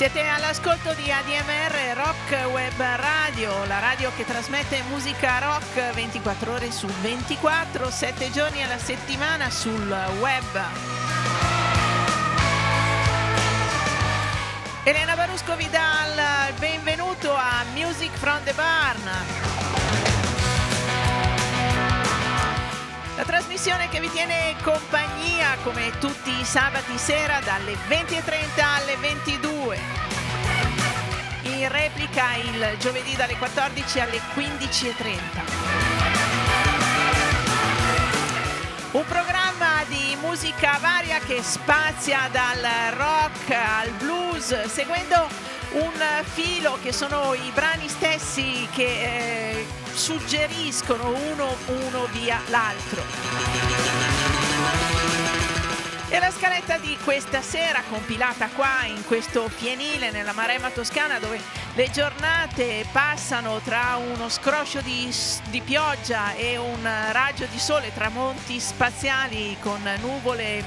Siete all'ascolto di ADMR Rock Web Radio, la radio che trasmette musica rock 24 ore su 24, 7 giorni alla settimana sul web. Elena Barusco vi dà il benvenuto a Music from the Barn, la trasmissione che vi tiene compagnia come tutti i sabati sera dalle 20:30 alle 22. In replica il giovedì dalle 14 alle 15:30. Un programma di musica varia che spazia dal rock al blues, seguendo un filo che sono i brani stessi che suggeriscono uno via l'altro. E la scaletta di questa sera, compilata qua in questo pienile nella Maremma Toscana, dove le giornate passano tra uno scroscio di pioggia e un raggio di sole, tra monti spaziali con nuvole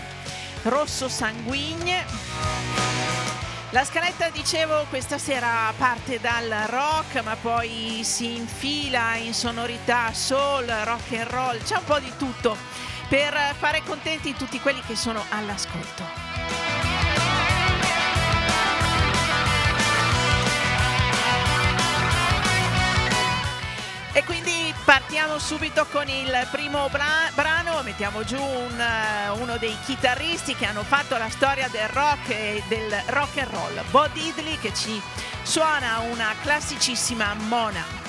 rosso sanguigne. La scaletta, dicevo, questa sera parte dal rock, ma poi si infila in sonorità soul, rock and roll, c'è un po' di tutto per fare contenti tutti quelli che sono all'ascolto. E quindi partiamo subito con il primo brano, mettiamo giù uno dei chitarristi che hanno fatto la storia del rock e del rock and roll, Bo Diddley, che ci suona una classicissima Mona.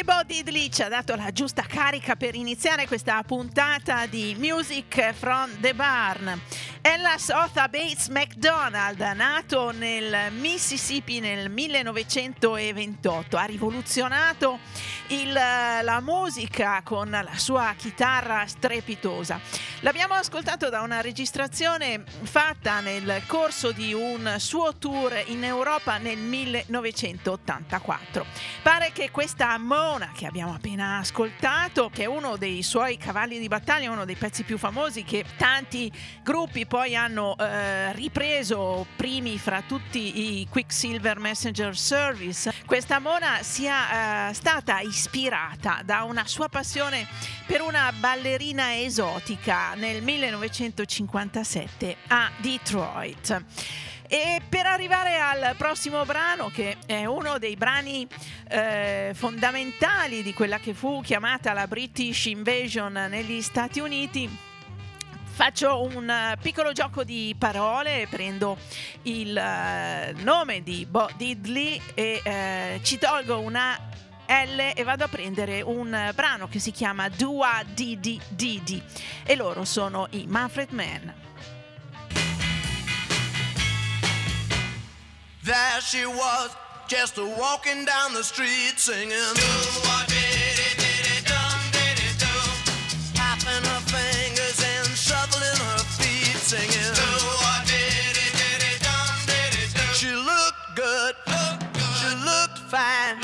E Bo Diddley ci ha dato la giusta carica per iniziare questa puntata di Music from the Barn. Ellas Otha Bates McDonald, nato nel Mississippi nel 1928, ha rivoluzionato la musica con la sua chitarra strepitosa. L'abbiamo ascoltato da una registrazione fatta nel corso di un suo tour in Europa nel 1984. Pare che questa mona che abbiamo appena ascoltato, che è uno dei suoi cavalli di battaglia, uno dei pezzi più famosi che tanti gruppi poi hanno ripreso, primi fra tutti i Quicksilver Messenger Service, questa mona sia stata ispirata da una sua passione per una ballerina esotica nel 1957 a Detroit. E per arrivare al prossimo brano, che è uno dei brani fondamentali di quella che fu chiamata la British Invasion negli Stati Uniti, faccio un piccolo gioco di parole, prendo il nome di Bo Diddley e ci tolgo una L e vado a prendere un brano che si chiama Dua Didi Didi, e loro sono i Manfred Mann. There she was, just walking down the street singing Dua Didi Didi Dum Didi Dum, tapping her fingers and shuffling her feet singing Dua Didi Didi Dum Didi Dum. She looked good, she looked fine,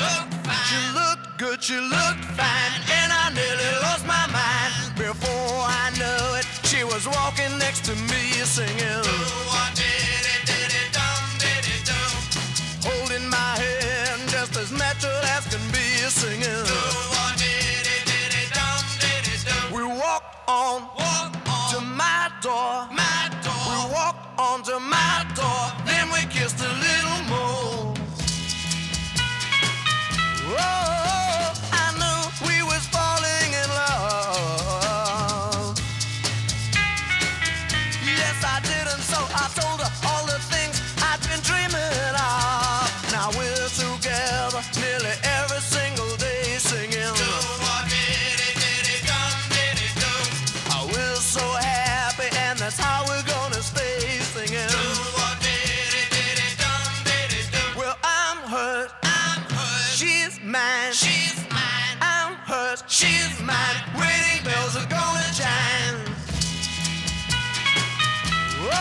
she looked good, she looked fine, and I nearly lost my mind. Before I knew it, she was walking next to me singing Dua Didi as can be singing doo-wah-diddy-diddy-dum-diddy-dum. We walk on to my door. We walk on to my door, then we kissed a little more. Oh, I knew we was falling in love. Yes, I did, and so I told her all the things I've been dreaming of. Now we're together nearly every single day singing doo-wah-diddy-diddy-dum-diddy-dum. Oh, we're so happy and that's how we're gonna stay singing doo-wah-diddy-diddy-dum-diddy-dum. Well, I'm hurt, she's mine, I'm hurt, she's mine. Wedding bells are gonna chime. Whoa,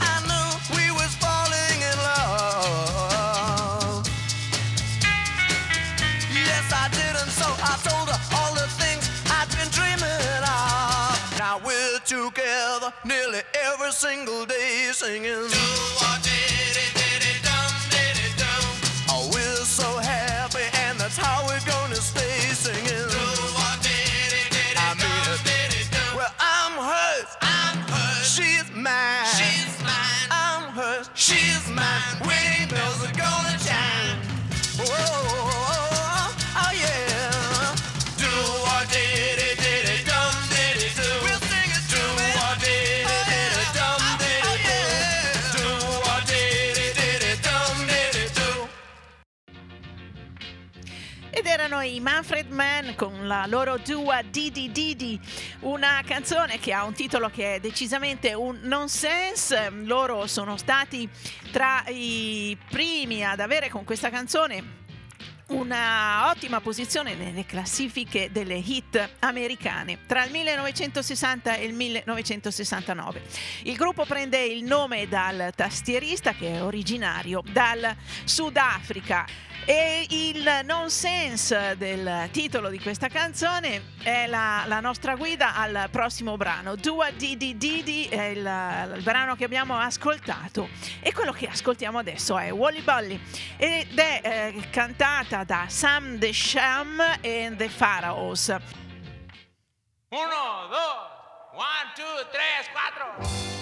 I knew we was falling in love. I told her all the things I'd been dreaming of. Now we're together nearly every single day singing doo-wah-diddy-diddy-dum-diddy-dum. Oh, we're so happy and that's how we're gonna stay singing doo-wah-diddy-diddy-dum-diddy-dum. Well, I'm hers, she's mine, I'm hers, she's mine. Wedding bells are gonna chime. Whoa. Erano i Manfred Mann con la loro Dua Didi Didi, una canzone che ha un titolo che è decisamente un nonsense. Loro sono stati tra i primi ad avere con questa canzone una ottima posizione nelle classifiche delle hit americane tra il 1960 e il 1969. Il gruppo prende il nome dal tastierista, che è originario dal Sudafrica, e il nonsense del titolo di questa canzone è la nostra guida al prossimo brano. Dua Didi Didi è il brano che abbiamo ascoltato, e quello che ascoltiamo adesso è Wally Bolly ed è cantata da Sam the Sham and the Pharaohs. 1, 2, 1, 2, 3, 4.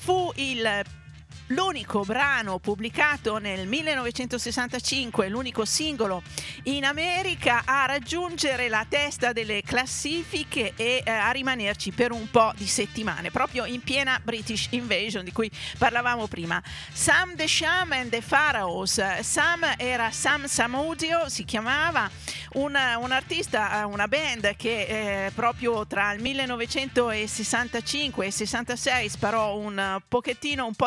Fu l'unico brano pubblicato nel 1965, l'unico singolo in America a raggiungere la testa delle classifiche e a rimanerci per un po' di settimane, proprio in piena British Invasion di cui parlavamo prima. Sam the Sham and the Pharaohs. Sam era Sam Samudio, si chiamava un artista, una band che proprio tra il 1965 e il 66 sparò un po'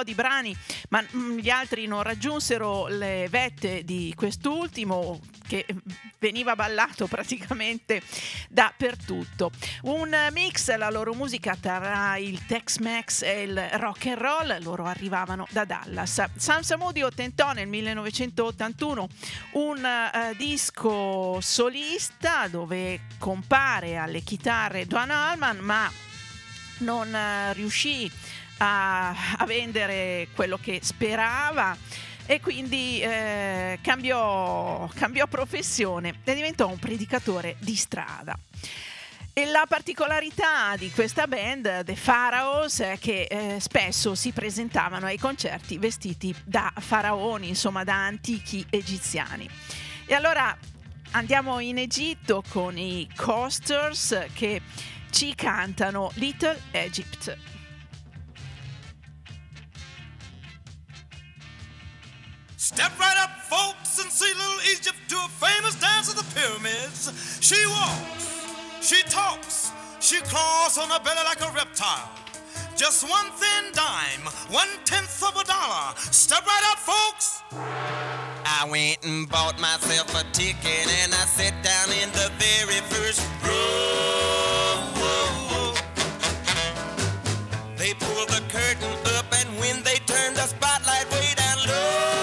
di brani, ma gli altri non raggiunsero le vette di quest'ultimo, che veniva ballato praticamente dappertutto. Un mix, la loro musica, tra il Tex-Mex e il rock and roll. Loro arrivavano da Dallas. Sam Samudio tentò nel 1981 un disco solista dove compare alle chitarre Duane Allman, ma non riuscì a vendere quello che sperava e quindi cambiò professione e diventò un predicatore di strada. E la particolarità di questa band, The Pharaohs, è che spesso si presentavano ai concerti vestiti da faraoni, insomma da antichi egiziani. E allora andiamo in Egitto con i Coasters che ci cantano Little Egypt. Step right up, folks, and see Little Egypt do a famous dance of the pyramids. She walks, she talks, she claws on her belly like a reptile. Just one thin dime, 1/10 of a dollar. Step right up, folks. I went and bought myself a ticket, and I sat down in the very first row. They pulled the curtain up, and when they turned the spotlight way down low,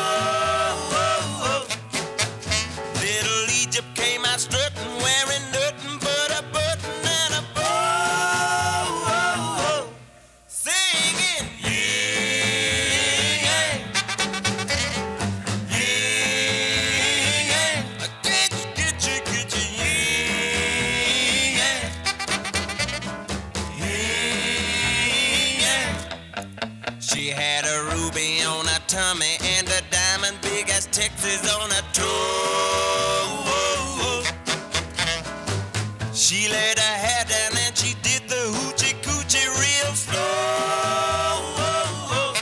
Texas on a tour. She laid her hair down and she did the hoochie coochie real slow.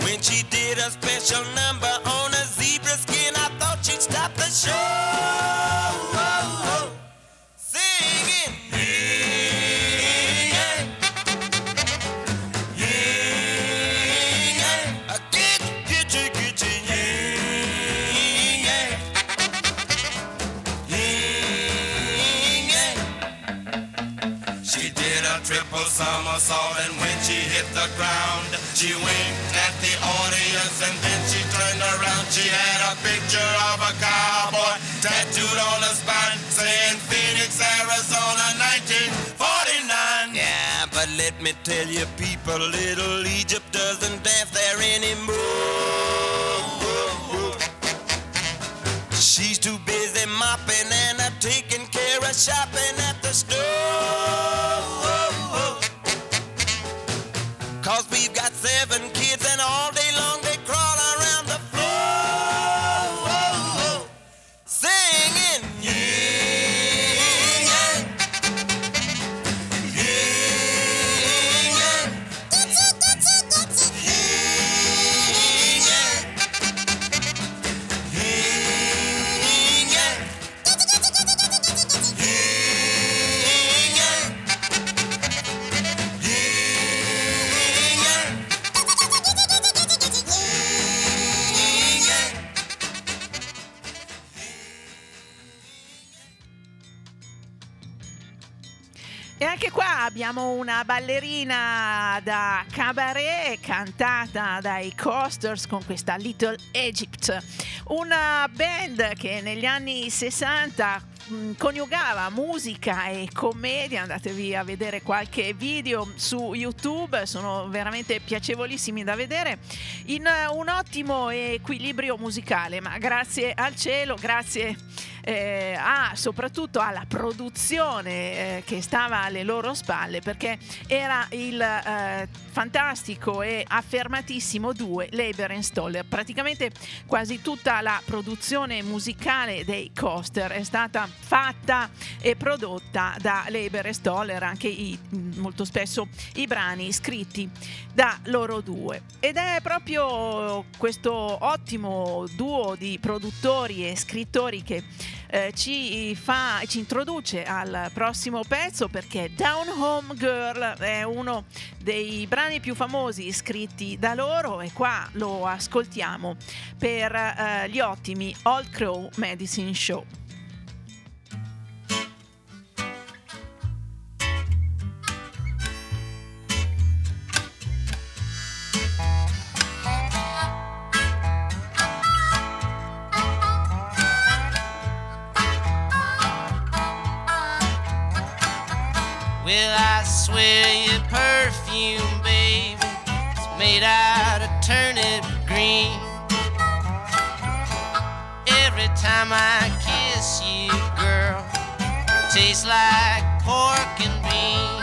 When she did a special number on a zebra skin, I thought she'd stop the show. Somersault, and when she hit the ground, she winked at the audience, and then she turned around. She had a picture of a cowboy tattooed on her spine, saying Phoenix, Arizona, 1949. Yeah, but let me tell you, people, Little Egypt doesn't dance there anymore. She's too busy mopping and taking care of shopping at the store. We've got 7 kids and all day long they crawl around the floor singing. Ying-yang, ying-yang, itchy, itchy, itchy, ying-yang, ying-yang, itchy, itchy, itchy, itchy, itchy. Anche qua abbiamo una ballerina da cabaret cantata dai Coasters con questa Little Egypt, una band che negli anni 60 coniugava musica e commedia. Andatevi a vedere qualche video su YouTube, sono veramente piacevolissimi da vedere, in un ottimo equilibrio musicale, ma grazie al cielo, grazie soprattutto alla produzione che stava alle loro spalle, perché era il fantastico e affermatissimo duo Leiber e Stoller. Praticamente quasi tutta la produzione musicale dei Coaster è stata fatta e prodotta da Leiber e Stoller, anche molto spesso i brani scritti da loro due, ed è proprio questo ottimo duo di produttori e scrittori che ci introduce al prossimo pezzo, perché Down Home Girl è uno dei brani più famosi scritti da loro, e qua lo ascoltiamo per gli ottimi Old Crow Medicine Show. Well, I swear your perfume, baby, it's made out of turnip green. Every time I kiss you, girl, it tastes like pork and beans.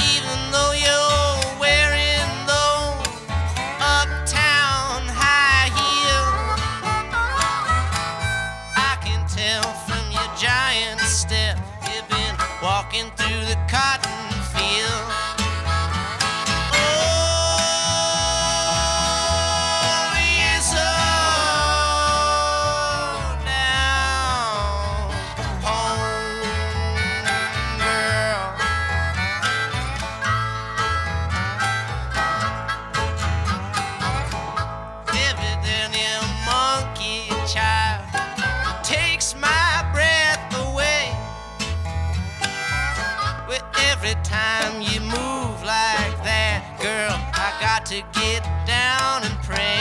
Even though you're wearing those uptown high heels, I can tell from your giant step you've been walking through the cotton field. Oh, you're so down home, girl. Baby, then your monkey child takes my breath away. Well, every time you move like that, girl, I got to get down and pray.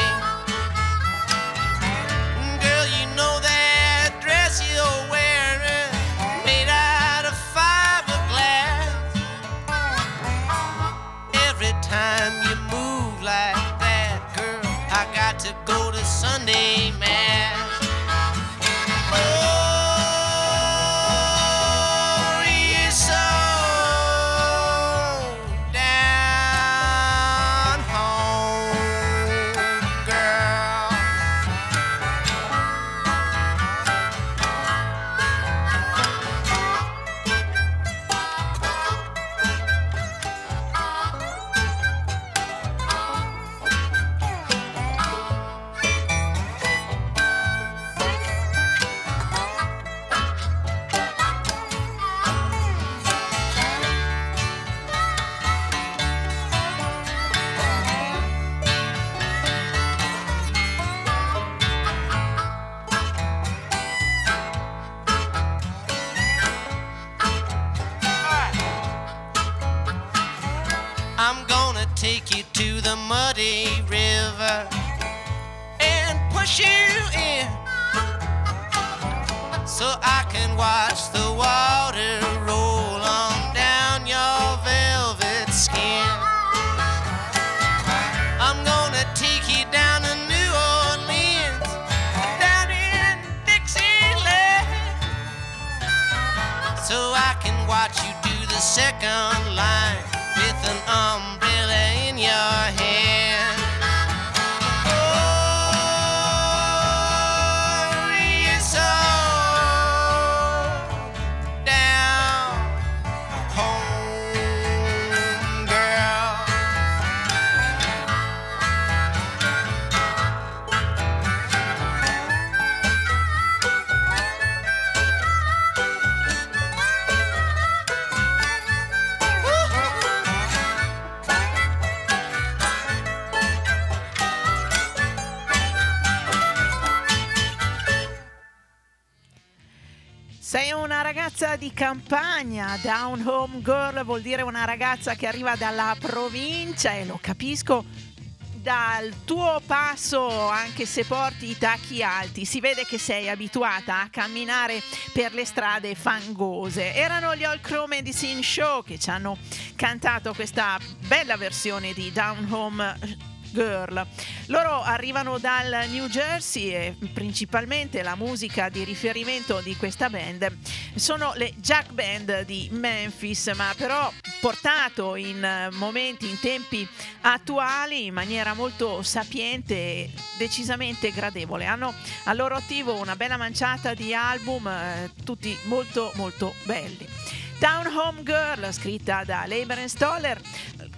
Girl, you know that dress you're wearing, made out of fiberglass. Every time you move like that, girl, I got to go to Sunday mass. Oh, you're so down home, girl. I'm gonna take you to the muddy river and push you in, so I can watch the water roll on down your velvet skin. I'm gonna take you down to New Orleans, down in Dixieland, so I can watch you do the second line with an umbrella in your hand. Oh, you're so down home, girl. Sei una ragazza di campagna, down home girl vuol dire una ragazza che arriva dalla provincia, e lo capisco dal tuo passo, anche se porti i tacchi alti, si vede che sei abituata a camminare per le strade fangose. Erano gli Old Crow Medicine Show che ci hanno cantato questa bella versione di Down Home Girl. Loro arrivano dal New Jersey e principalmente la musica di riferimento di questa band sono le Jack Band di Memphis, ma però portato in momenti, in tempi attuali in maniera molto sapiente e decisamente gradevole. Hanno al loro attivo una bella manciata di album, tutti molto molto belli. Down Home Girl, scritta da Leiber e Stoller,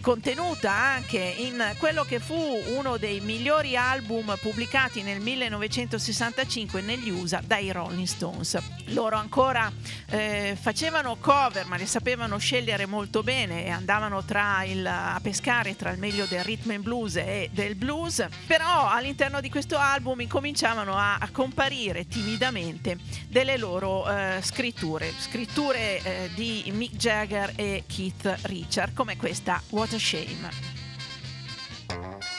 contenuta anche in quello che fu uno dei migliori album pubblicati nel 1965 negli USA dai Rolling Stones. Loro ancora facevano cover, ma le sapevano scegliere molto bene e andavano a pescare tra il meglio del rhythm and blues e del blues, però all'interno di questo album incominciavano a comparire timidamente delle loro scritture di Mick Jagger e Keith Richards, come questa What a Shame. Shame.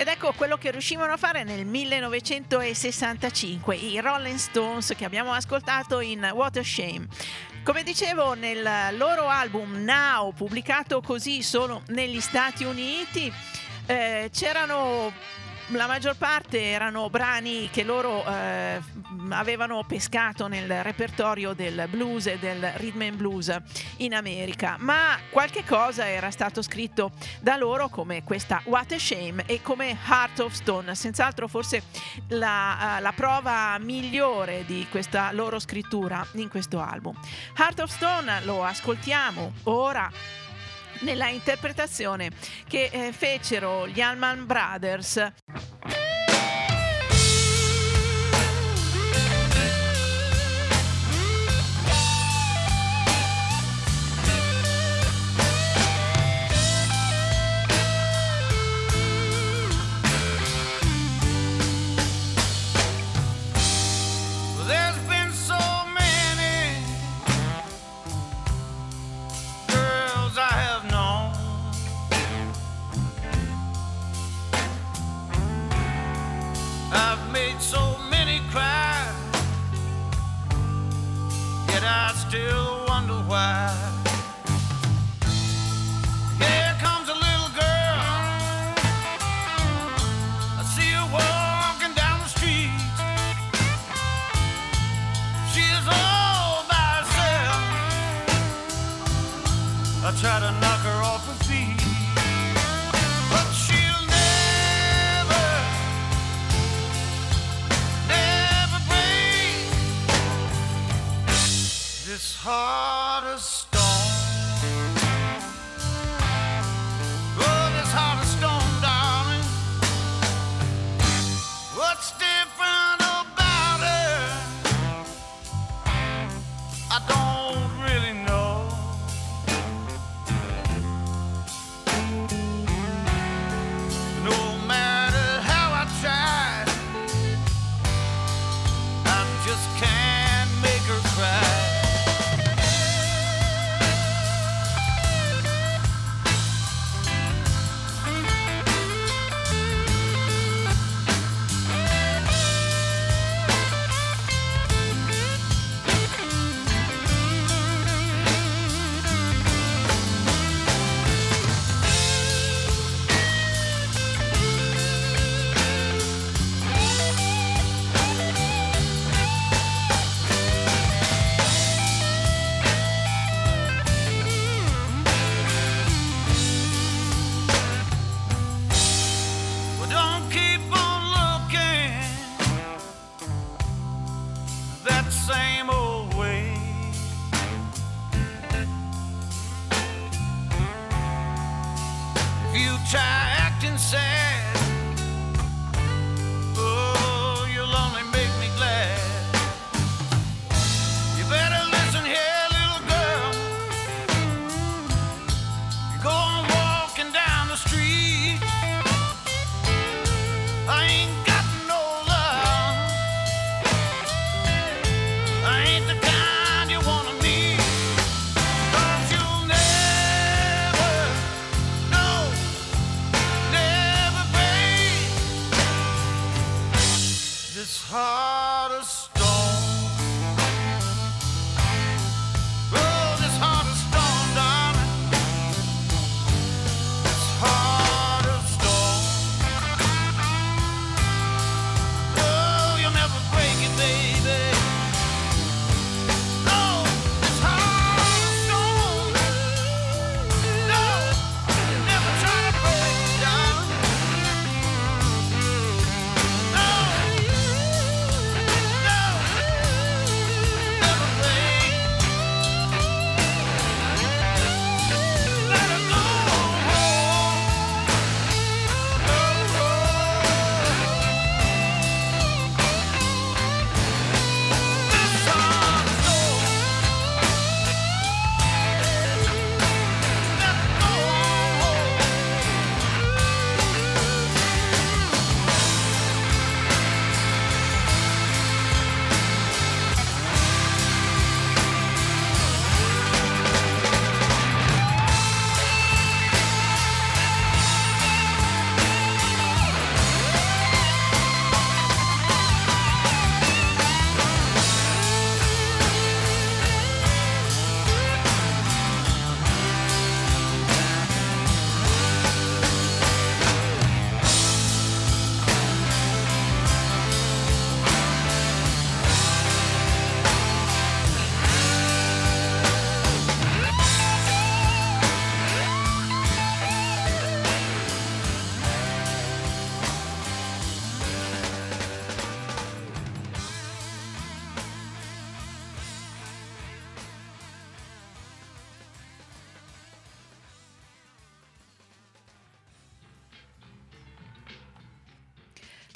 Ed ecco quello che riuscivano a fare nel 1965 i Rolling Stones, che abbiamo ascoltato in What a Shame. Come dicevo, nel loro album Now, pubblicato così solo negli Stati Uniti, la maggior parte erano brani che loro avevano pescato nel repertorio del blues e del rhythm and blues in America, ma qualche cosa era stato scritto da loro, come questa What a Shame e come Heart of Stone, senz'altro forse la prova migliore di questa loro scrittura in questo album. Heart of Stone lo ascoltiamo ora nella interpretazione che fecero gli Allman Brothers.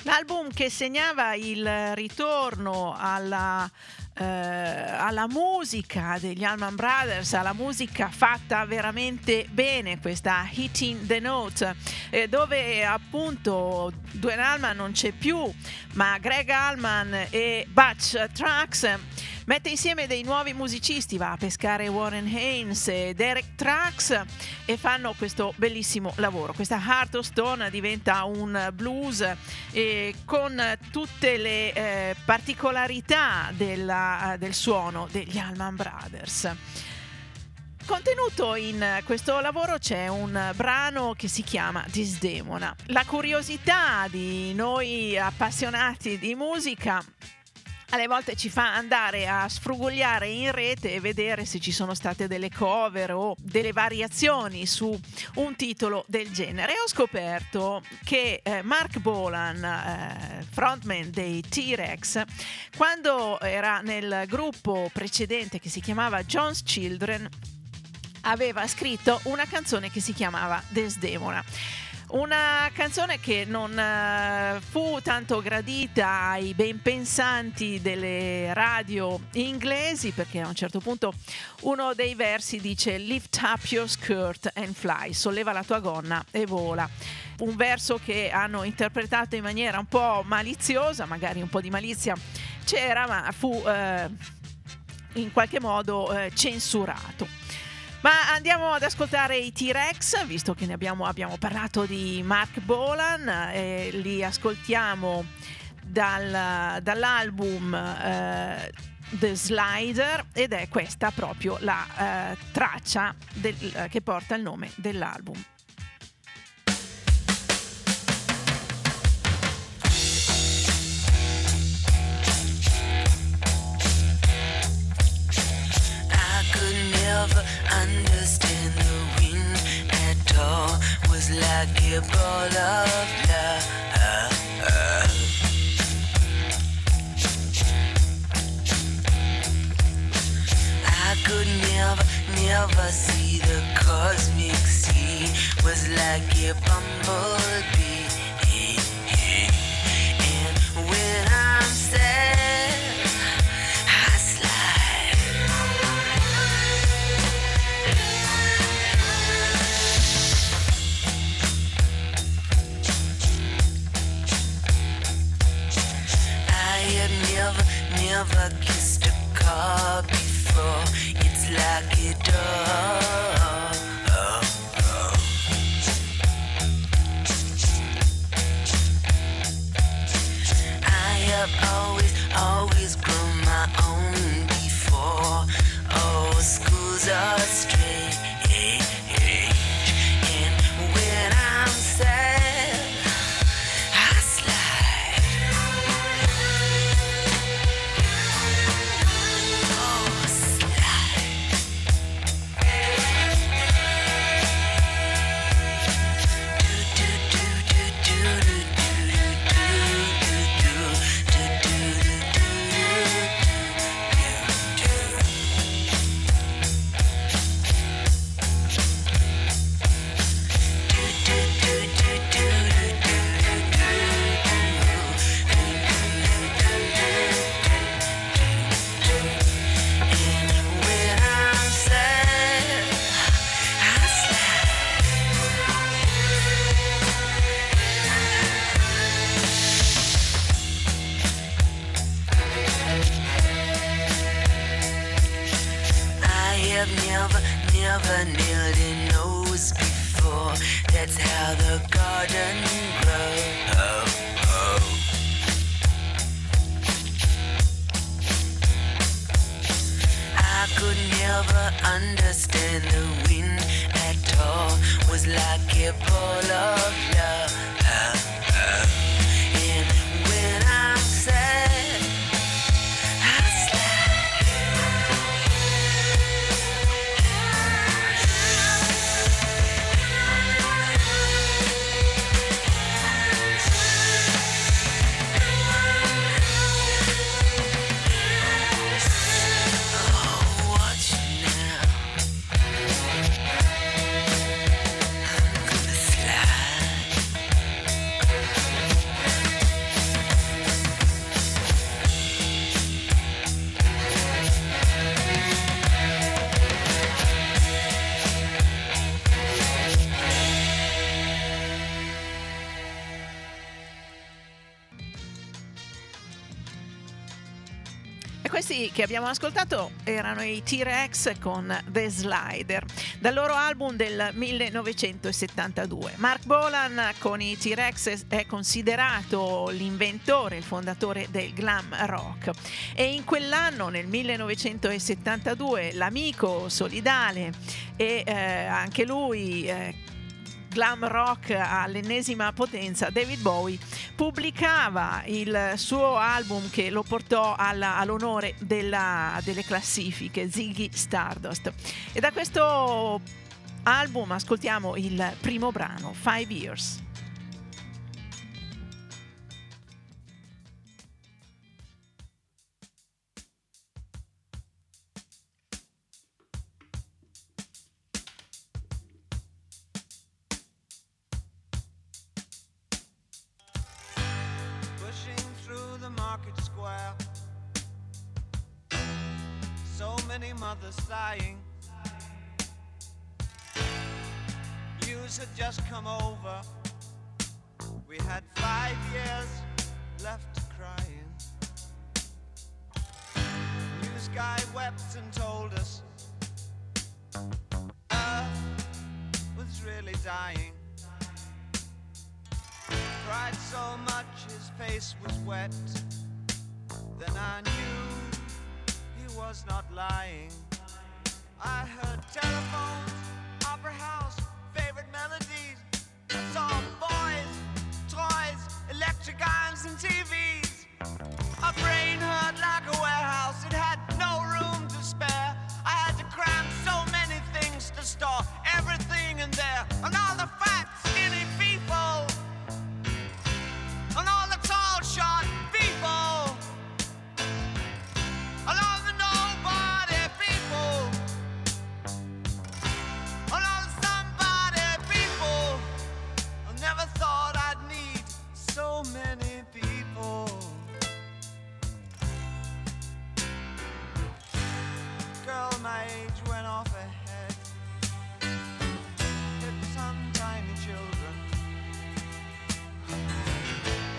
L'album che segnava il ritorno alla musica degli Allman Brothers, alla musica fatta veramente bene, questa Hitting the Note, dove appunto Duane Allman non c'è più, ma Greg Allman e Butch Trax mette insieme dei nuovi musicisti, va a pescare Warren Haynes e Derek Trax e fanno questo bellissimo lavoro. Questa Heart of Stone diventa un blues con tutte le particolarità del suono degli Allman Brothers. Contenuto in questo lavoro c'è un brano che si chiama Disdemona. La curiosità di noi appassionati di musica alle volte ci fa andare a sfrugogliare in rete e vedere se ci sono state delle cover o delle variazioni su un titolo del genere. E ho scoperto che Marc Bolan, frontman dei T. Rex, quando era nel gruppo precedente che si chiamava John's Children, aveva scritto una canzone che si chiamava Desdemona. Una canzone che non fu tanto gradita ai ben pensanti delle radio inglesi, perché a un certo punto uno dei versi dice "Lift up your skirt and fly", solleva la tua gonna e vola. Un verso che hanno interpretato in maniera un po' maliziosa, magari un po' di malizia c'era, ma fu in qualche modo censurato. Ma andiamo ad ascoltare i T-Rex, visto che ne abbiamo parlato di Marc Bolan, li ascoltiamo dall'album The Slider, ed è questa proprio la traccia che porta il nome dell'album. Understand the wind at all was like a ball of love. I could never see the cosmic sea was like a bumblebee. And when I'm sad, never kissed a car before. It's like a dog. I have always grown my own before. All schools are strange. And when I'm sad, never kneeled in nose before. That's how the garden grows. I could never understand the wind at all. Was like a ball of love. And when I'm sad, questi che abbiamo ascoltato erano i T. Rex con The Slider, dal loro album del 1972. Marc Bolan con i T. Rex è considerato l'inventore, il fondatore del glam rock, e in quell'anno, nel 1972, l'amico solidale e anche lui glam rock all'ennesima potenza, David Bowie, pubblicava il suo album che lo portò all'onore delle classifiche, Ziggy Stardust. E da questo album ascoltiamo il primo brano, 5 Years. Sighing, news had just come over. We had 5 years left crying. The news guy wept and told us Earth was really dying. He cried so much his face was wet. Then I knew he was not lying. I heard telephones, opera house, favorite melodies. I saw boys, toys, electric irons and TVs. My brain hurt like a warehouse, it had no room to spare. I had to cram so many things to store, everything in there. And all the fat, skinny people. And all the tall, short people. And all the nobody people. Never thought I'd need so many people. Girl, my age went off ahead. Hit some tiny children.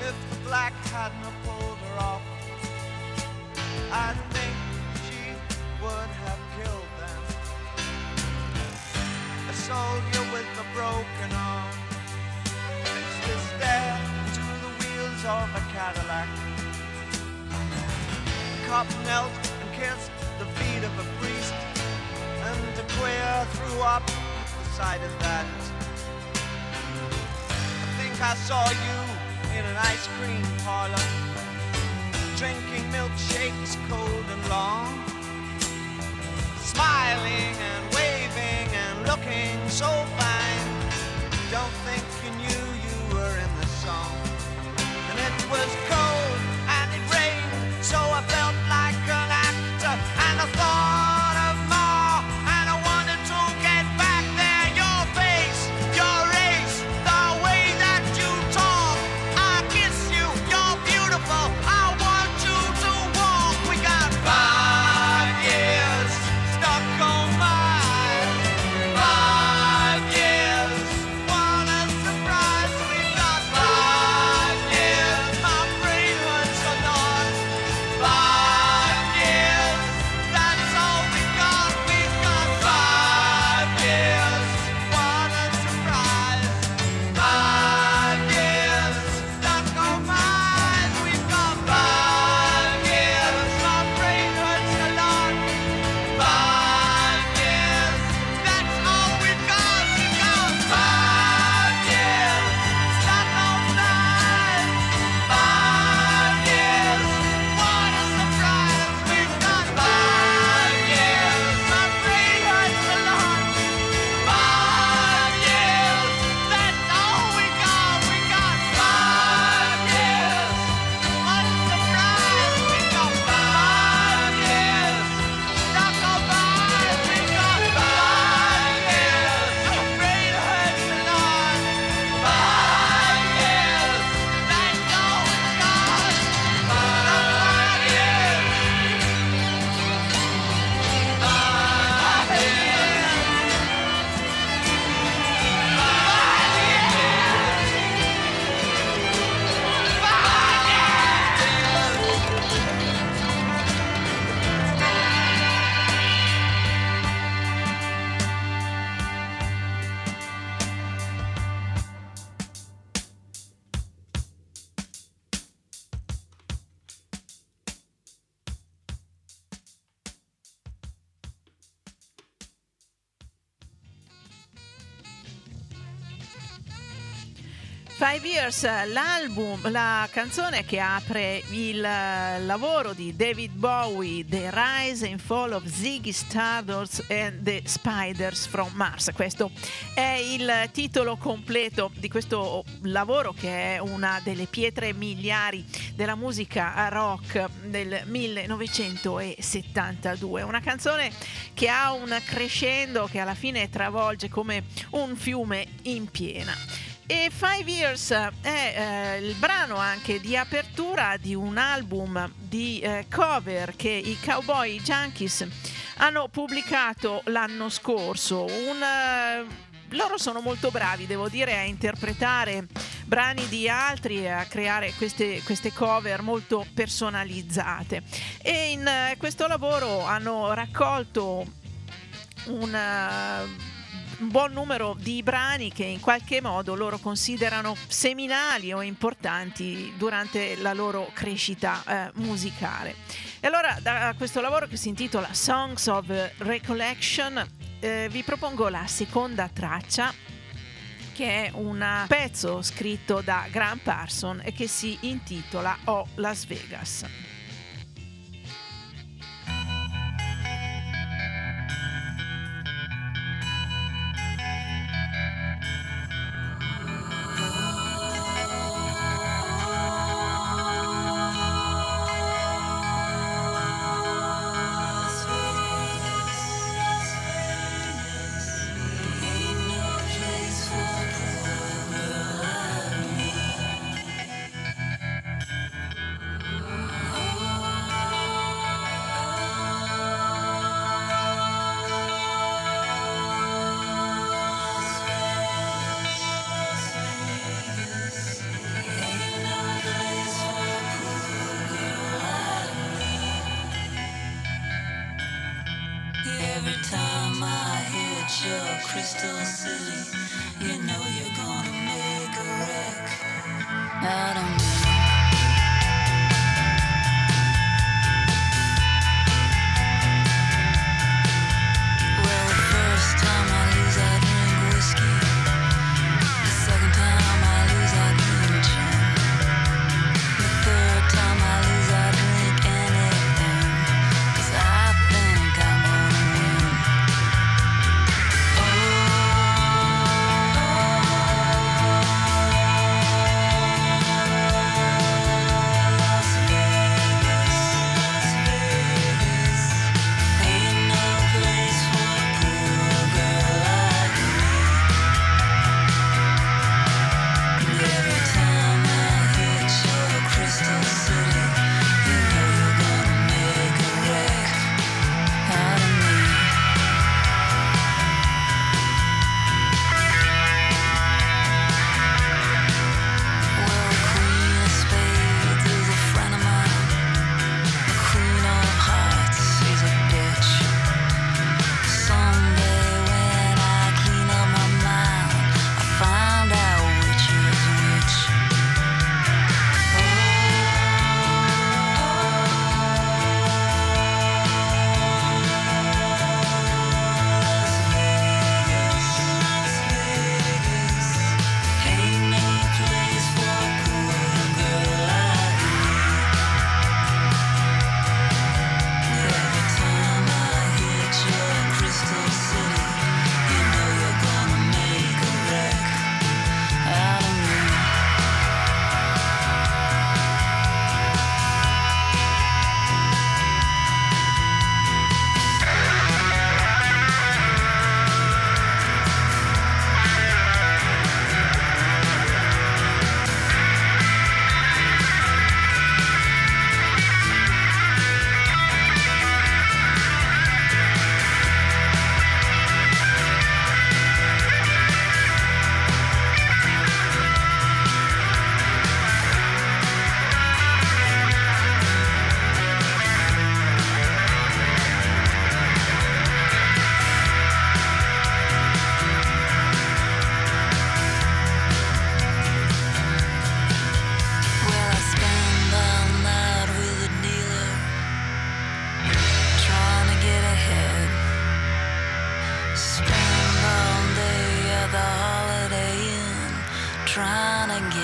If the black hadn't pulled her off, I think she would have killed them. A soldier with a broken arm stare to the wheels of a Cadillac. A cop knelt and kissed the feet of a priest, and a queer threw up the sight of that. I think I saw you in an ice cream parlor, drinking milkshakes cold and long, smiling and waving and looking so fine. Don't think you knew in the song. And it was cold and it rained, so I felt like an actor, and I thought of more, and I wanted to get back there. Your face, your race, the way that you talk. I kiss you, you're beautiful, I want you to walk. We got 5 years stuck on my 5 years. What a surprise. Five Years, l'album, la canzone che apre il lavoro di David Bowie, The Rise and Fall of Ziggy Stardust and the Spiders from Mars. Questo è il titolo completo di questo lavoro che è una delle pietre miliari della musica rock del 1972. Una canzone che ha un crescendo che alla fine travolge come un fiume in piena. E Five Years è il brano anche di apertura di un album di cover che i Cowboy Junkies hanno pubblicato l'anno scorso. Loro sono molto bravi, devo dire, a interpretare brani di altri e a creare queste cover molto personalizzate. E in questo lavoro hanno raccolto un buon numero di brani che in qualche modo loro considerano seminali o importanti durante la loro crescita musicale. E allora, da questo lavoro che si intitola Songs of Recollection, vi propongo la seconda traccia, che è un pezzo scritto da Gram Parsons e che si intitola Oh Las Vegas. Trying to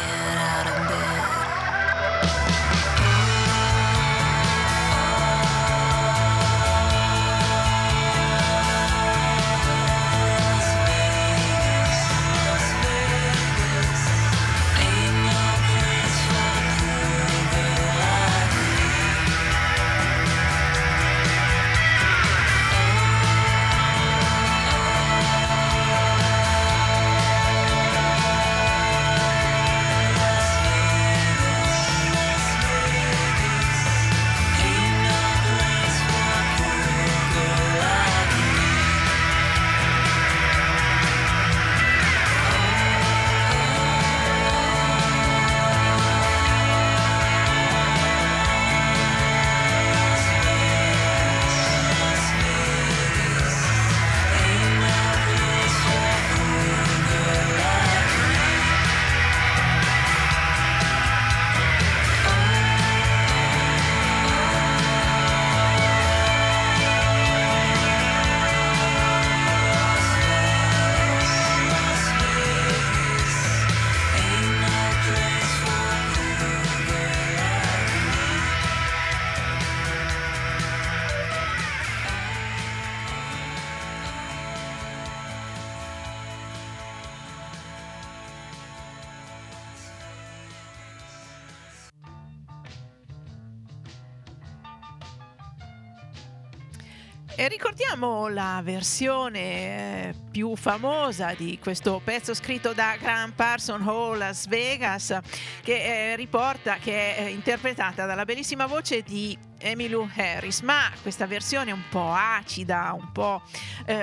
E ricordiamo la versione più famosa di questo pezzo scritto da Gram Parsons a Las Vegas, che riporta, che è interpretata dalla bellissima voce di Emmylou Harris, ma questa versione un po' acida, un po'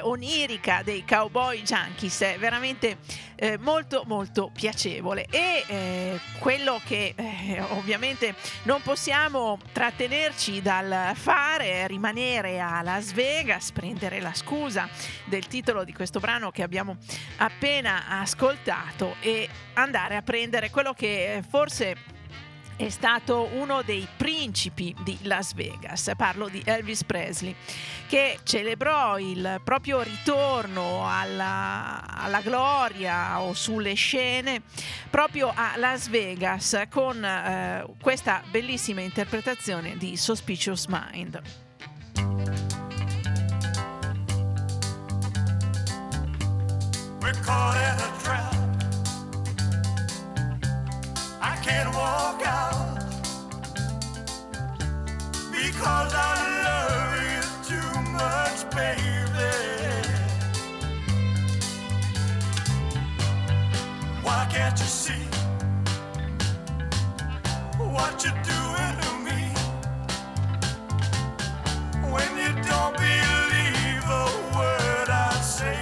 onirica dei Cowboy Junkies è veramente molto molto piacevole. E quello che ovviamente non possiamo trattenerci dal fare è rimanere a Las Vegas, prendere la scusa del titolo di questo brano che abbiamo appena ascoltato e andare a prendere quello che forse è stato uno dei principi di Las Vegas, parlo di Elvis Presley, che celebrò il proprio ritorno alla gloria o sulle scene proprio a Las Vegas con questa bellissima interpretazione di Suspicious Mind. We're caught in a trap. I can't walk out because I love you too much, baby. Why can't you see what you're doing to me when you don't believe a word I say?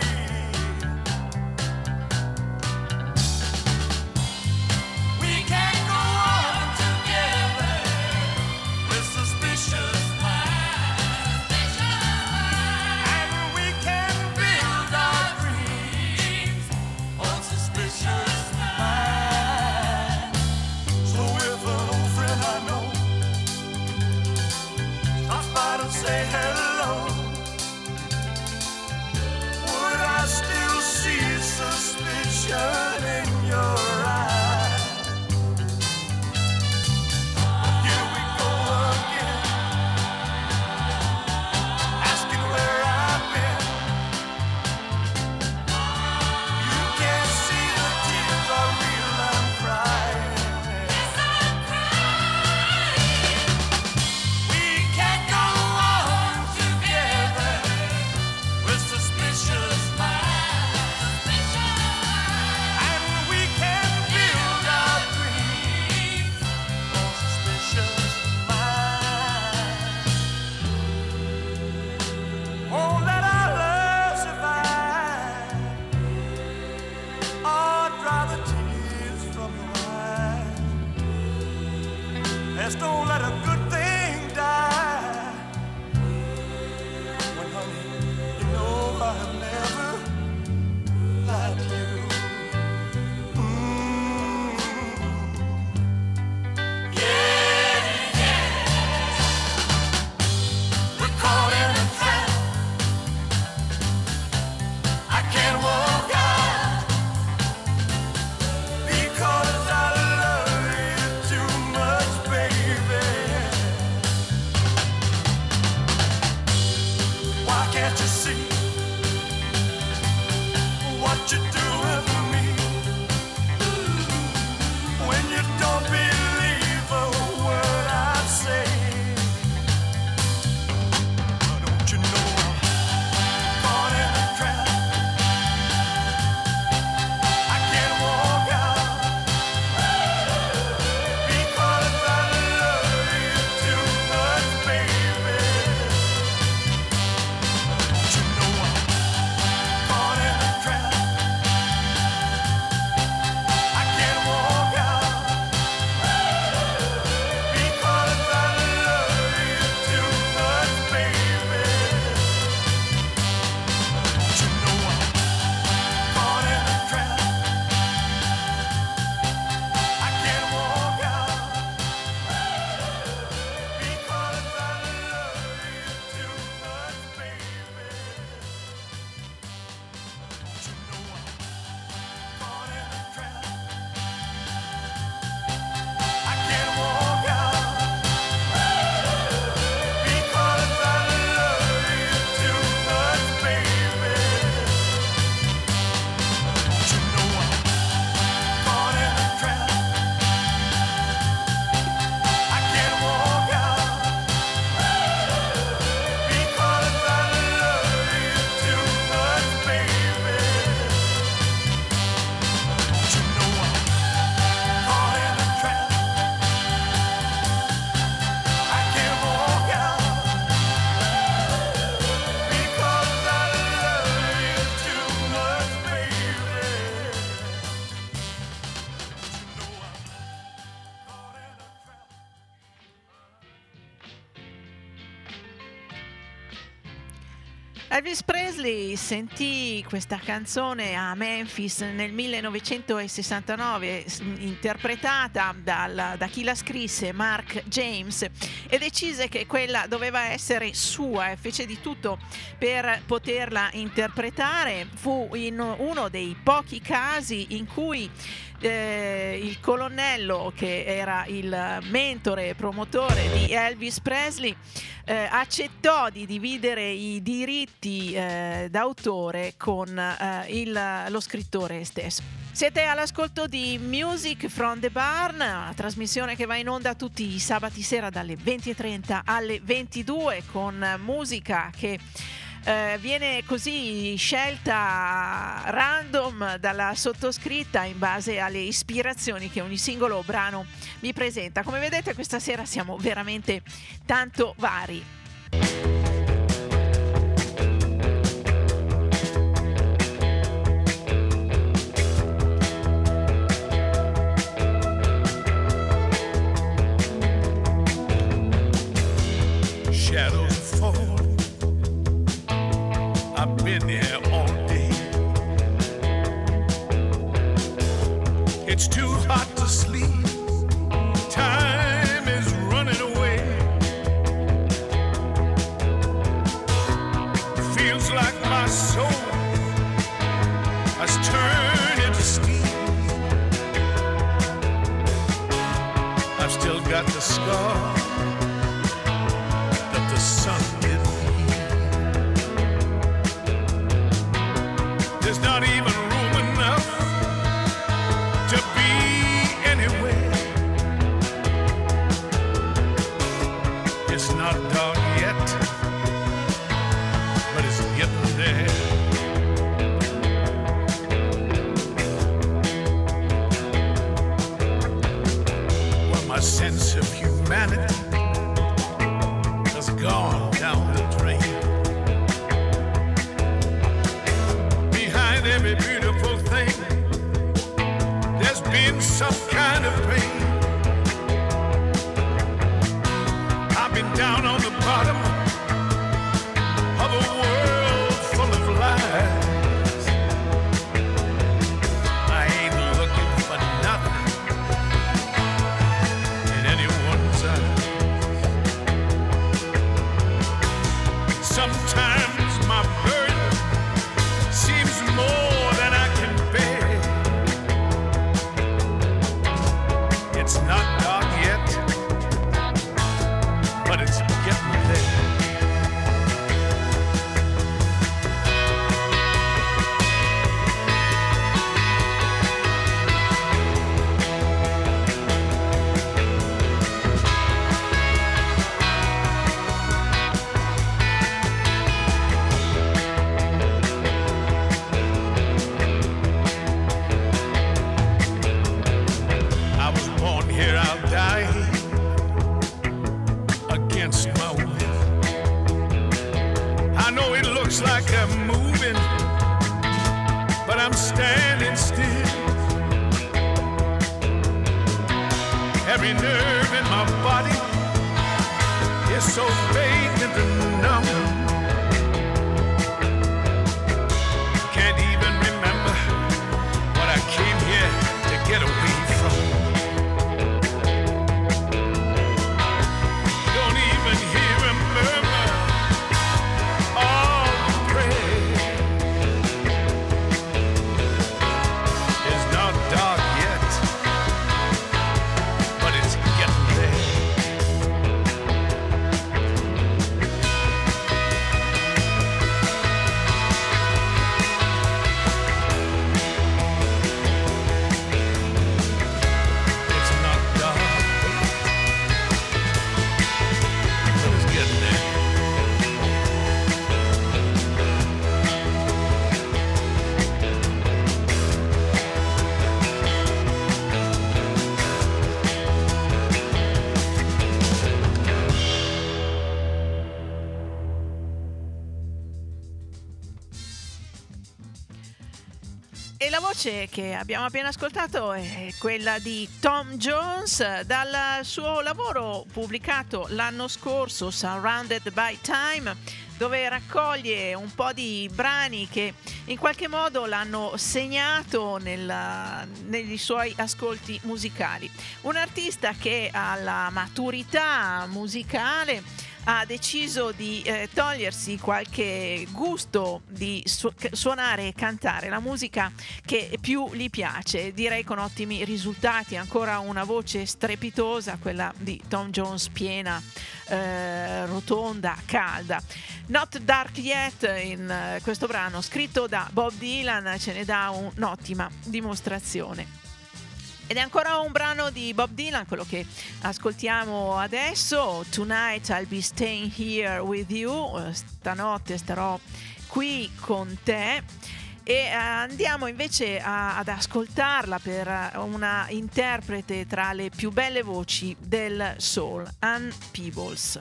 Elvis Presley sentì questa canzone a Memphis nel 1969, interpretata da chi la scrisse, Marc James, e decise che quella doveva essere sua e fece di tutto per poterla interpretare. Fu in uno dei pochi casi in cui il colonnello, che era il mentore e promotore di Elvis Presley, accettò di dividere i diritti d'autore con lo scrittore stesso. Siete all'ascolto di Music from the Barn, una trasmissione che va in onda tutti i sabati sera dalle 20:30 alle 22 con musica che viene così scelta random dalla sottoscritta in base alle ispirazioni che ogni singolo brano mi presenta. Come vedete, questa sera siamo veramente tanto vari. It's too hot to sleep. Time is running away. Feels like my soul has turned into steel. I've still got the scar that the sun didn't heal. There's not even room enough to be anywhere. It's not dark yet, but it's getting there. Well, my sense of humanity has gone down the drain. Behind every beautiful thing been some kind of pain. I've been down on the bottom of a world full of lies. I ain't looking for nothing in anyone's eyes. Sometimes my burden seems more. It's not dark yet, but it's getting there. Che abbiamo appena ascoltato è quella di Tom Jones dal suo lavoro pubblicato l'anno scorso, Surrounded by Time, dove raccoglie un po' di brani che in qualche modo l'hanno segnato negli suoi ascolti musicali. Un artista che alla maturità musicale ha deciso di togliersi qualche gusto di suonare e cantare la musica che più gli piace, direi con ottimi risultati. Ancora una voce strepitosa, quella di Tom Jones, piena, rotonda, calda. Not Dark Yet, in questo brano scritto da Bob Dylan, ce ne dà un'ottima dimostrazione. Ed è ancora un brano di Bob Dylan, quello che ascoltiamo adesso, Tonight I'll Be Staying Here With You, stanotte starò qui con te. E andiamo invece ad ascoltarla per una interprete tra le più belle voci del soul, Ann Peebles.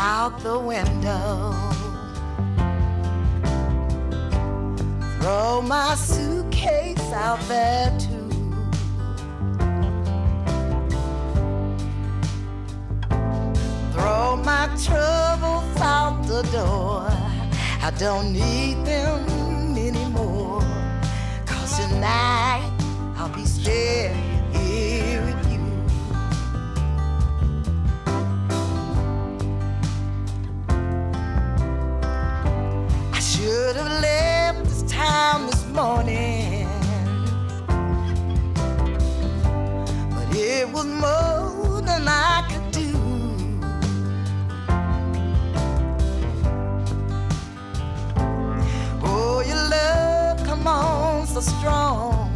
Out the window, throw my suitcase out there too. Throw my troubles out the door. I don't need them anymore. 'Cause tonight I'll be staying here with you. Should have left this town this morning, but it was more than I could do. Oh, your love come on so strong,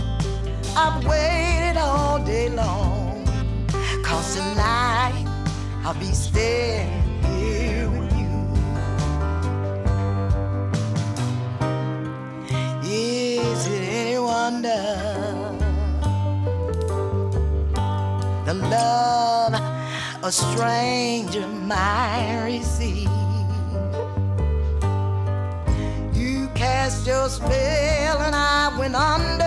I've waited all day long, 'cause tonight I'll be staying here with you. Is it any wonder the love a stranger might receive? You cast your spell and I went under,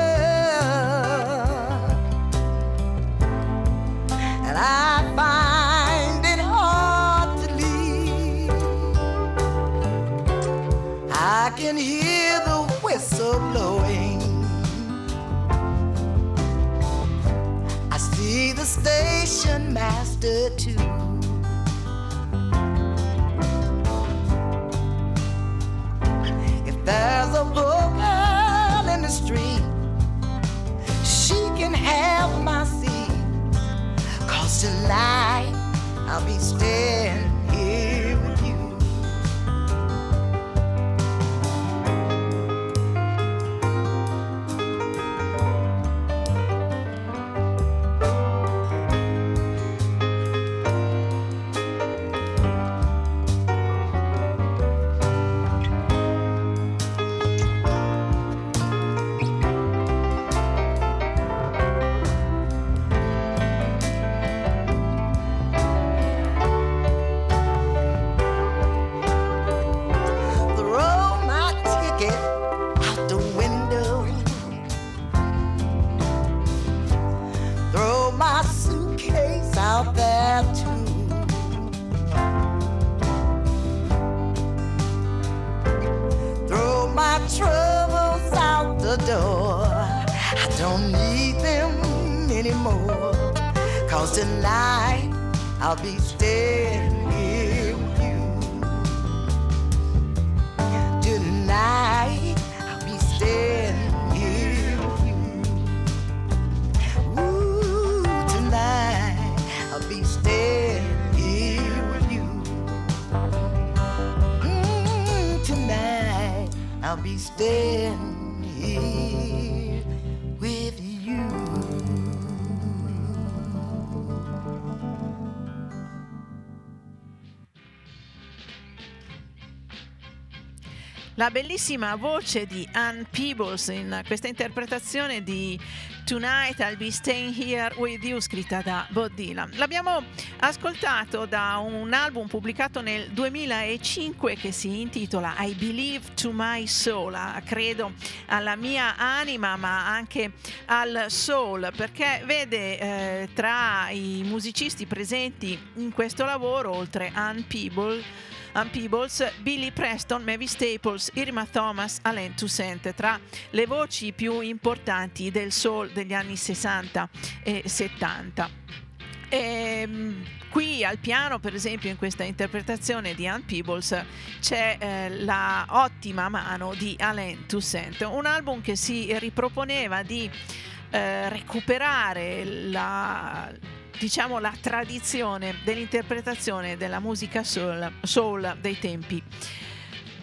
and I find it hard to leave. I can hear the so blowing, I see the station master too. If there's a poor girl in the street, she can have my seat, 'cause tonight I'll be staying here with you. la bellissima voce di Ann Peebles in questa interpretazione di Tonight I'll Be Staying Here With You, scritta da Bo Dylan. L'abbiamo ascoltato da un album pubblicato nel 2005 che si intitola I Believe to My Soul, credo alla mia anima ma anche al soul, perché vede tra i musicisti presenti in questo lavoro, oltre Ann Peebles, Billy Preston, Mavis Staples, Irma Thomas, Allen Toussaint, tra le voci più importanti del soul degli anni 60 e 70. Qui al piano, per esempio, in questa interpretazione di Ann Peebles c'è la ottima mano di Allen Toussaint, un album che si riproponeva di recuperare la tradizione dell'interpretazione della musica soul dei tempi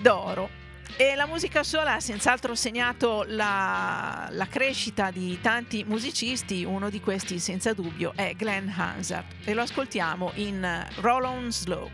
d'oro. E la musica soul ha senz'altro segnato la crescita di tanti musicisti, uno di questi senza dubbio è Glenn Hansard, e lo ascoltiamo in Roll On Slow.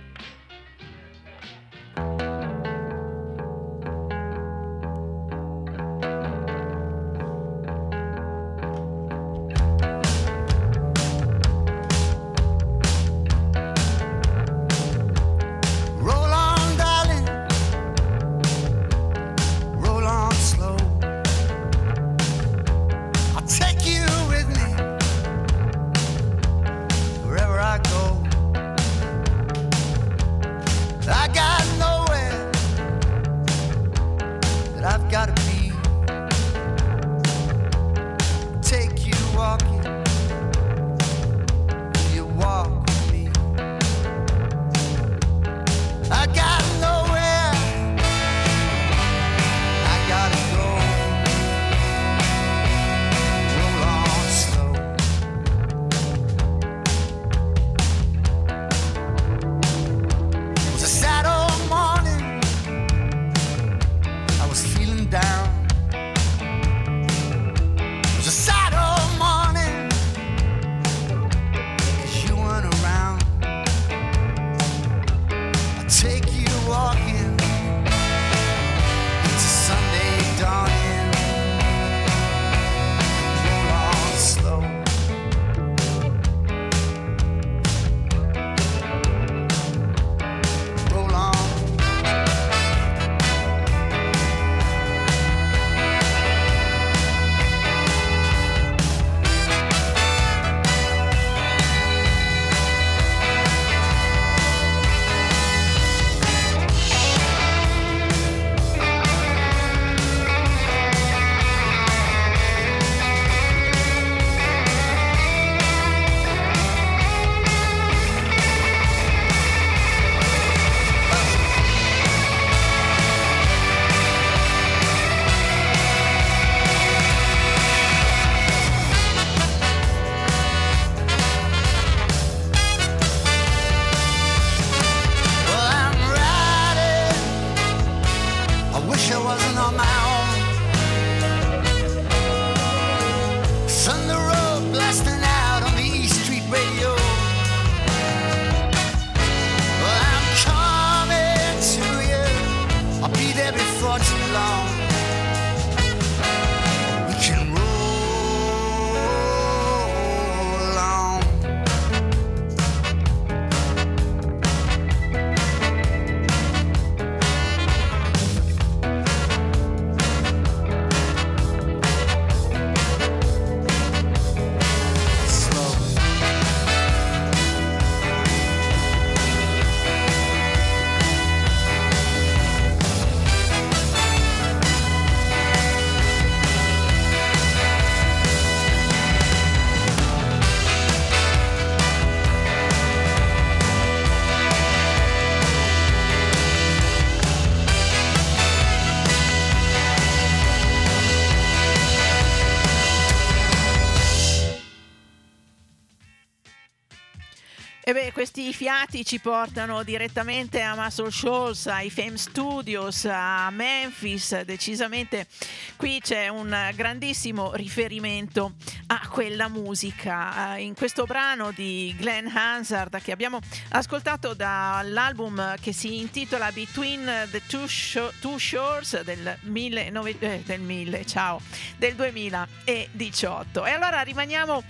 Questi fiati ci portano direttamente a Muscle Shoals, ai Fame Studios, a Memphis. Decisamente qui c'è un grandissimo riferimento a quella musica. In questo brano di Glenn Hansard che abbiamo ascoltato dall'album che si intitola Between the Two Shores del 2018. E allora rimaniamo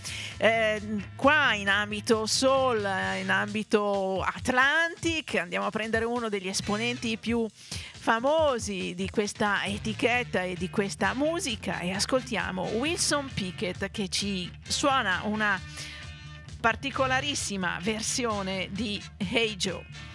qua in ambito soul, in ambito Atlantic, andiamo a prendere uno degli esponenti più famosi di questa etichetta e di questa musica e ascoltiamo Wilson Pickett che ci suona una particolarissima versione di Hey Joe.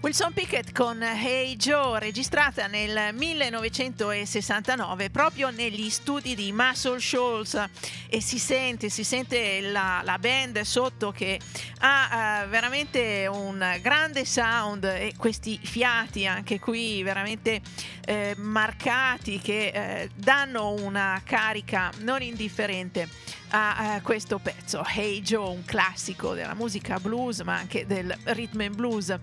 Wilson Pickett con Hey Joe, registrata nel 1969 proprio negli studi di Muscle Shoals, e si sente la band sotto che ha veramente un grande sound e questi fiati anche qui veramente marcati che danno una carica non indifferente a questo pezzo Hey Joe, un classico della musica blues ma anche del rhythm and blues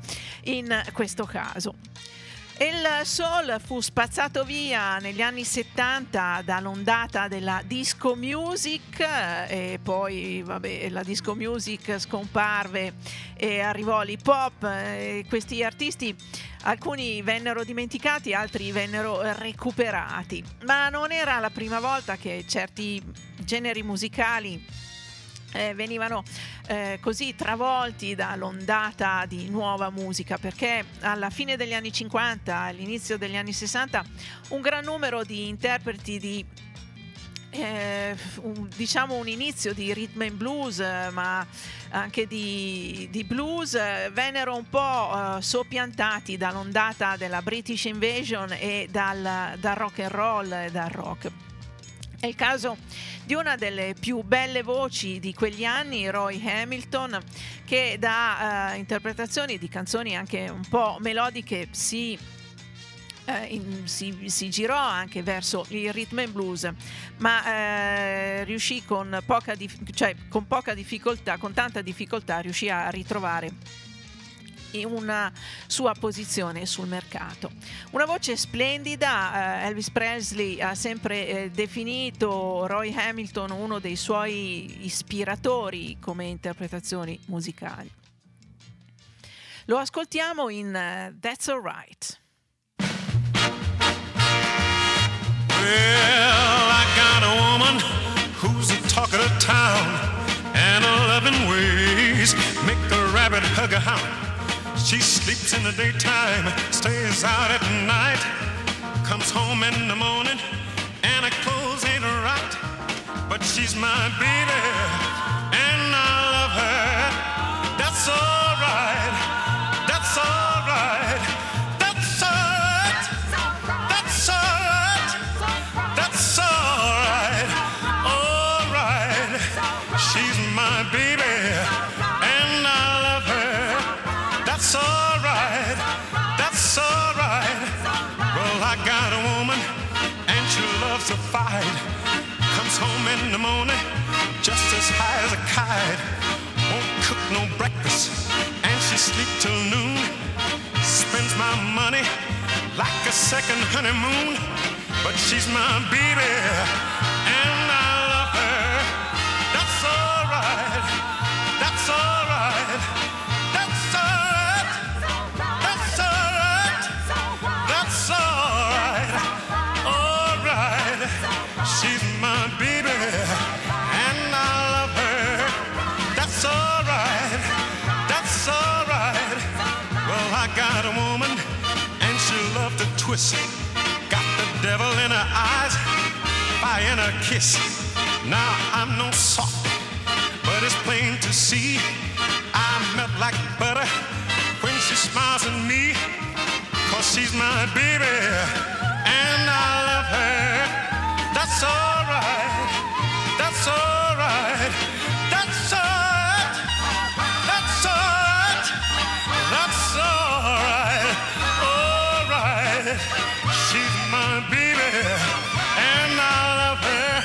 in questo caso. Il soul fu spazzato via negli anni 70 dall'ondata della disco music e poi la disco music scomparve e arrivò l'hip hop. Questi artisti, alcuni vennero dimenticati, altri vennero recuperati, ma non era la prima volta che certi generi musicali venivano così travolti dall'ondata di nuova musica, perché alla fine degli anni 50, all'inizio degli anni 60, un gran numero di interpreti di un inizio di rhythm and blues, ma anche di blues, vennero un po' soppiantati dall'ondata della British Invasion e dal rock and roll e dal rock. È il caso di una delle più belle voci di quegli anni, Roy Hamilton, che da interpretazioni di canzoni anche un po' melodiche si girò anche verso il rhythm and blues, ma riuscì con tanta difficoltà riuscì a ritrovare una sua posizione sul mercato. Una voce splendida, Elvis Presley ha sempre definito Roy Hamilton uno dei suoi ispiratori come interpretazioni musicali. Lo ascoltiamo in That's Alright. Well, I got a woman who's the talk of the town, and her loving ways make the rabbit hug a hound. She sleeps in the daytime, stays out at night, comes home in the morning, and her clothes ain't right. But she's my baby, and I love her. That's all right. That's all right. That's all right. That's all right. That's alright, alright. She's my baby, and I love her. That's alright, that's alright. Well, I got a woman, and she loves to fight. Comes home in the morning, just as high as a kite. Won't cook no breakfast, and she sleeps till noon. Spends my money like a second honeymoon. But she's my baby, and I love her. That's all right. That's all right. That's all right. That's all right. That's all right. All right. She's my baby, and I love her. That's all right. That's all right. Well, I got a woman, and she loved to twist. Devil in her eyes, fire in her kiss. Now I'm no soft, but it's plain to see I melt like butter when she smiles at me. Cause she's my baby, and I love her. That's alright. That's alright. That's alright. That's alright. That's alright. Alright. My baby, and I love her.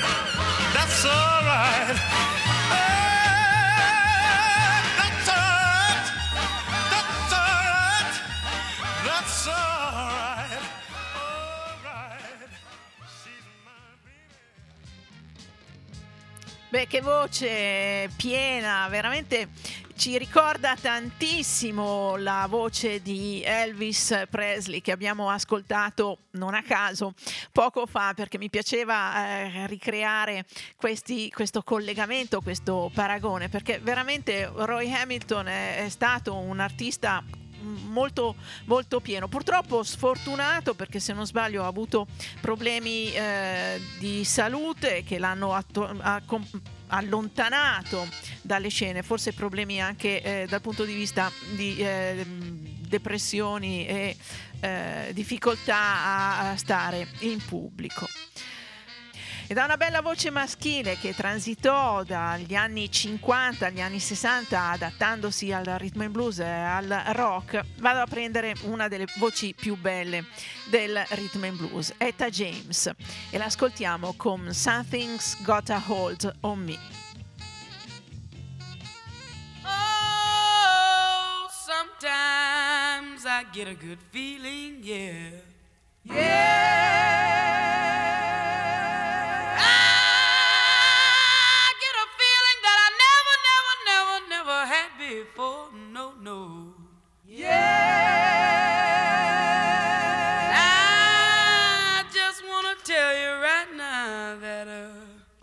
That's all right. That's all right. That's all right. That's all right. All right. She's my baby. Beh, che voce piena, veramente. Ci ricorda tantissimo la voce di Elvis Presley, che abbiamo ascoltato non a caso poco fa, perché mi piaceva ricreare questo collegamento, questo paragone, perché veramente Roy Hamilton è stato un artista molto molto pieno, purtroppo sfortunato, perché se non sbaglio ha avuto problemi di salute che l'hanno allontanato dalle scene, forse problemi anche dal punto di vista di depressioni e difficoltà a stare in pubblico. E da una bella voce maschile che transitò dagli anni 50 agli anni 60 adattandosi al rhythm and blues e al rock, vado a prendere una delle voci più belle del rhythm and blues, Etta James, e l'ascoltiamo con Something's Got a Hold on Me. Oh, sometimes I get a good feeling, yeah. Yeah. Before, no, no. Yeah. I just wanna tell you right now that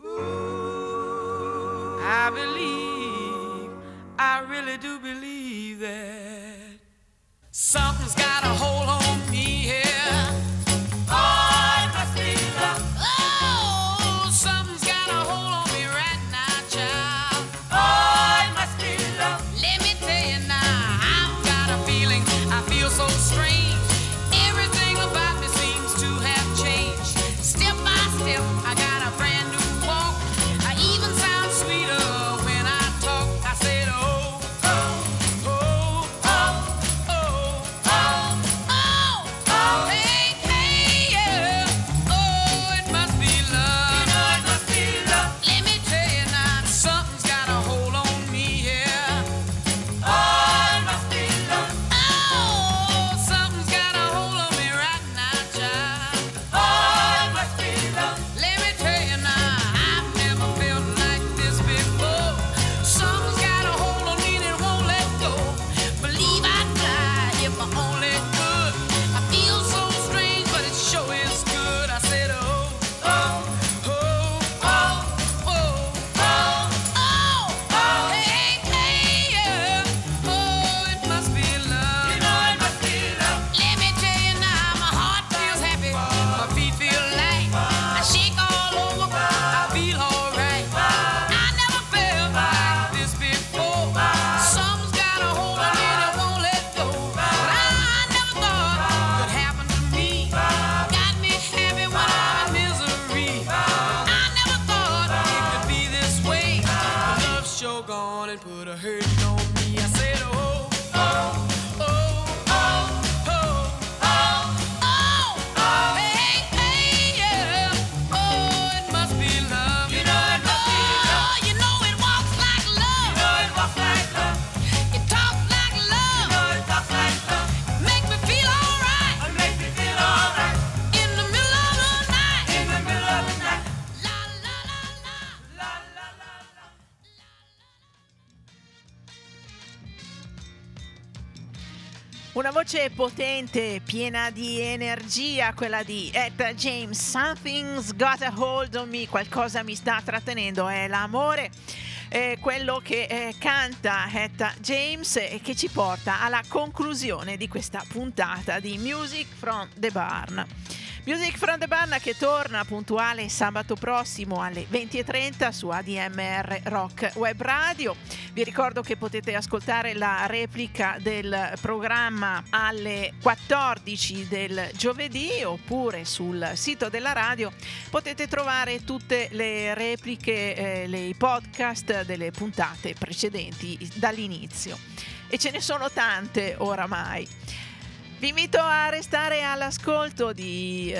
ooh, I believe, I really do believe that something's got a hold on me here. Yeah. Oh, it must be love. Oh, something's got a hold on me right now, child. Oh, it must be love. Una voce potente, piena di energia, quella di Etta James. Something's got a hold on me, qualcosa mi sta trattenendo, è l'amore. Quello che canta Etta James e che ci porta alla conclusione di questa puntata di Music from the Barn. Music from the Barn che torna puntuale sabato prossimo alle 20:30 su ADMR Rock Web Radio. Vi ricordo che potete ascoltare la replica del programma alle 14 del giovedì, oppure sul sito della radio potete trovare tutte le repliche, le podcast delle puntate precedenti dall'inizio, e ce ne sono tante oramai. Vi invito a restare all'ascolto di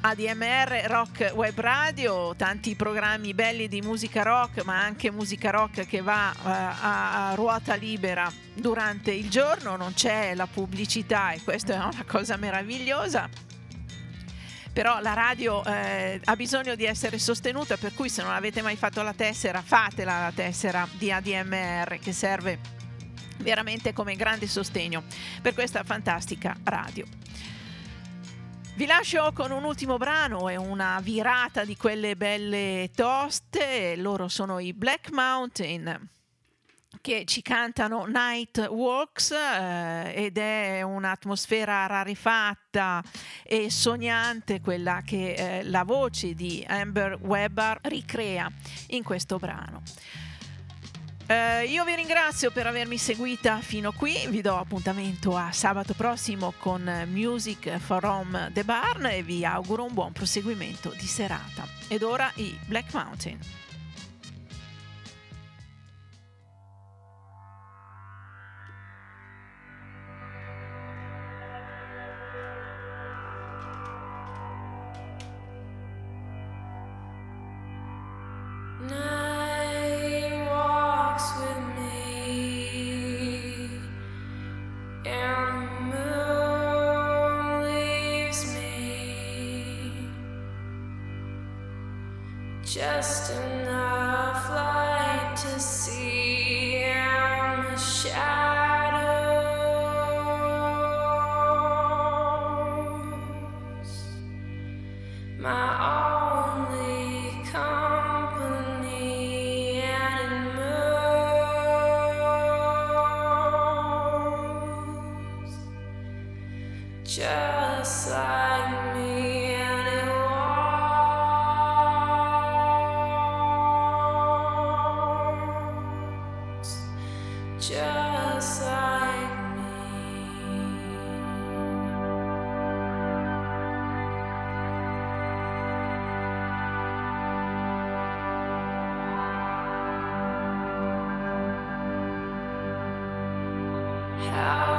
ADMR Rock Web Radio, tanti programmi belli di musica rock, ma anche musica rock che va a ruota libera durante il giorno, non c'è la pubblicità e questa è una cosa meravigliosa. Però la radio ha bisogno di essere sostenuta, per cui se non avete mai fatto la tessera, fatela la tessera di ADMR, che serve veramente come grande sostegno per questa fantastica radio. Vi lascio con un ultimo brano e una virata di quelle belle toste. Loro sono i Black Mountain, che ci cantano Night Walks, ed è un'atmosfera rarefatta e sognante quella che la voce di Amber Webber ricrea in questo brano. Io vi ringrazio per avermi seguita fino qui, vi do appuntamento a sabato prossimo con Music from the Barn e vi auguro un buon proseguimento di serata. Ed ora i Black Mountain. Just enough light to see, and the shadows, my only company, and it moves just like me. How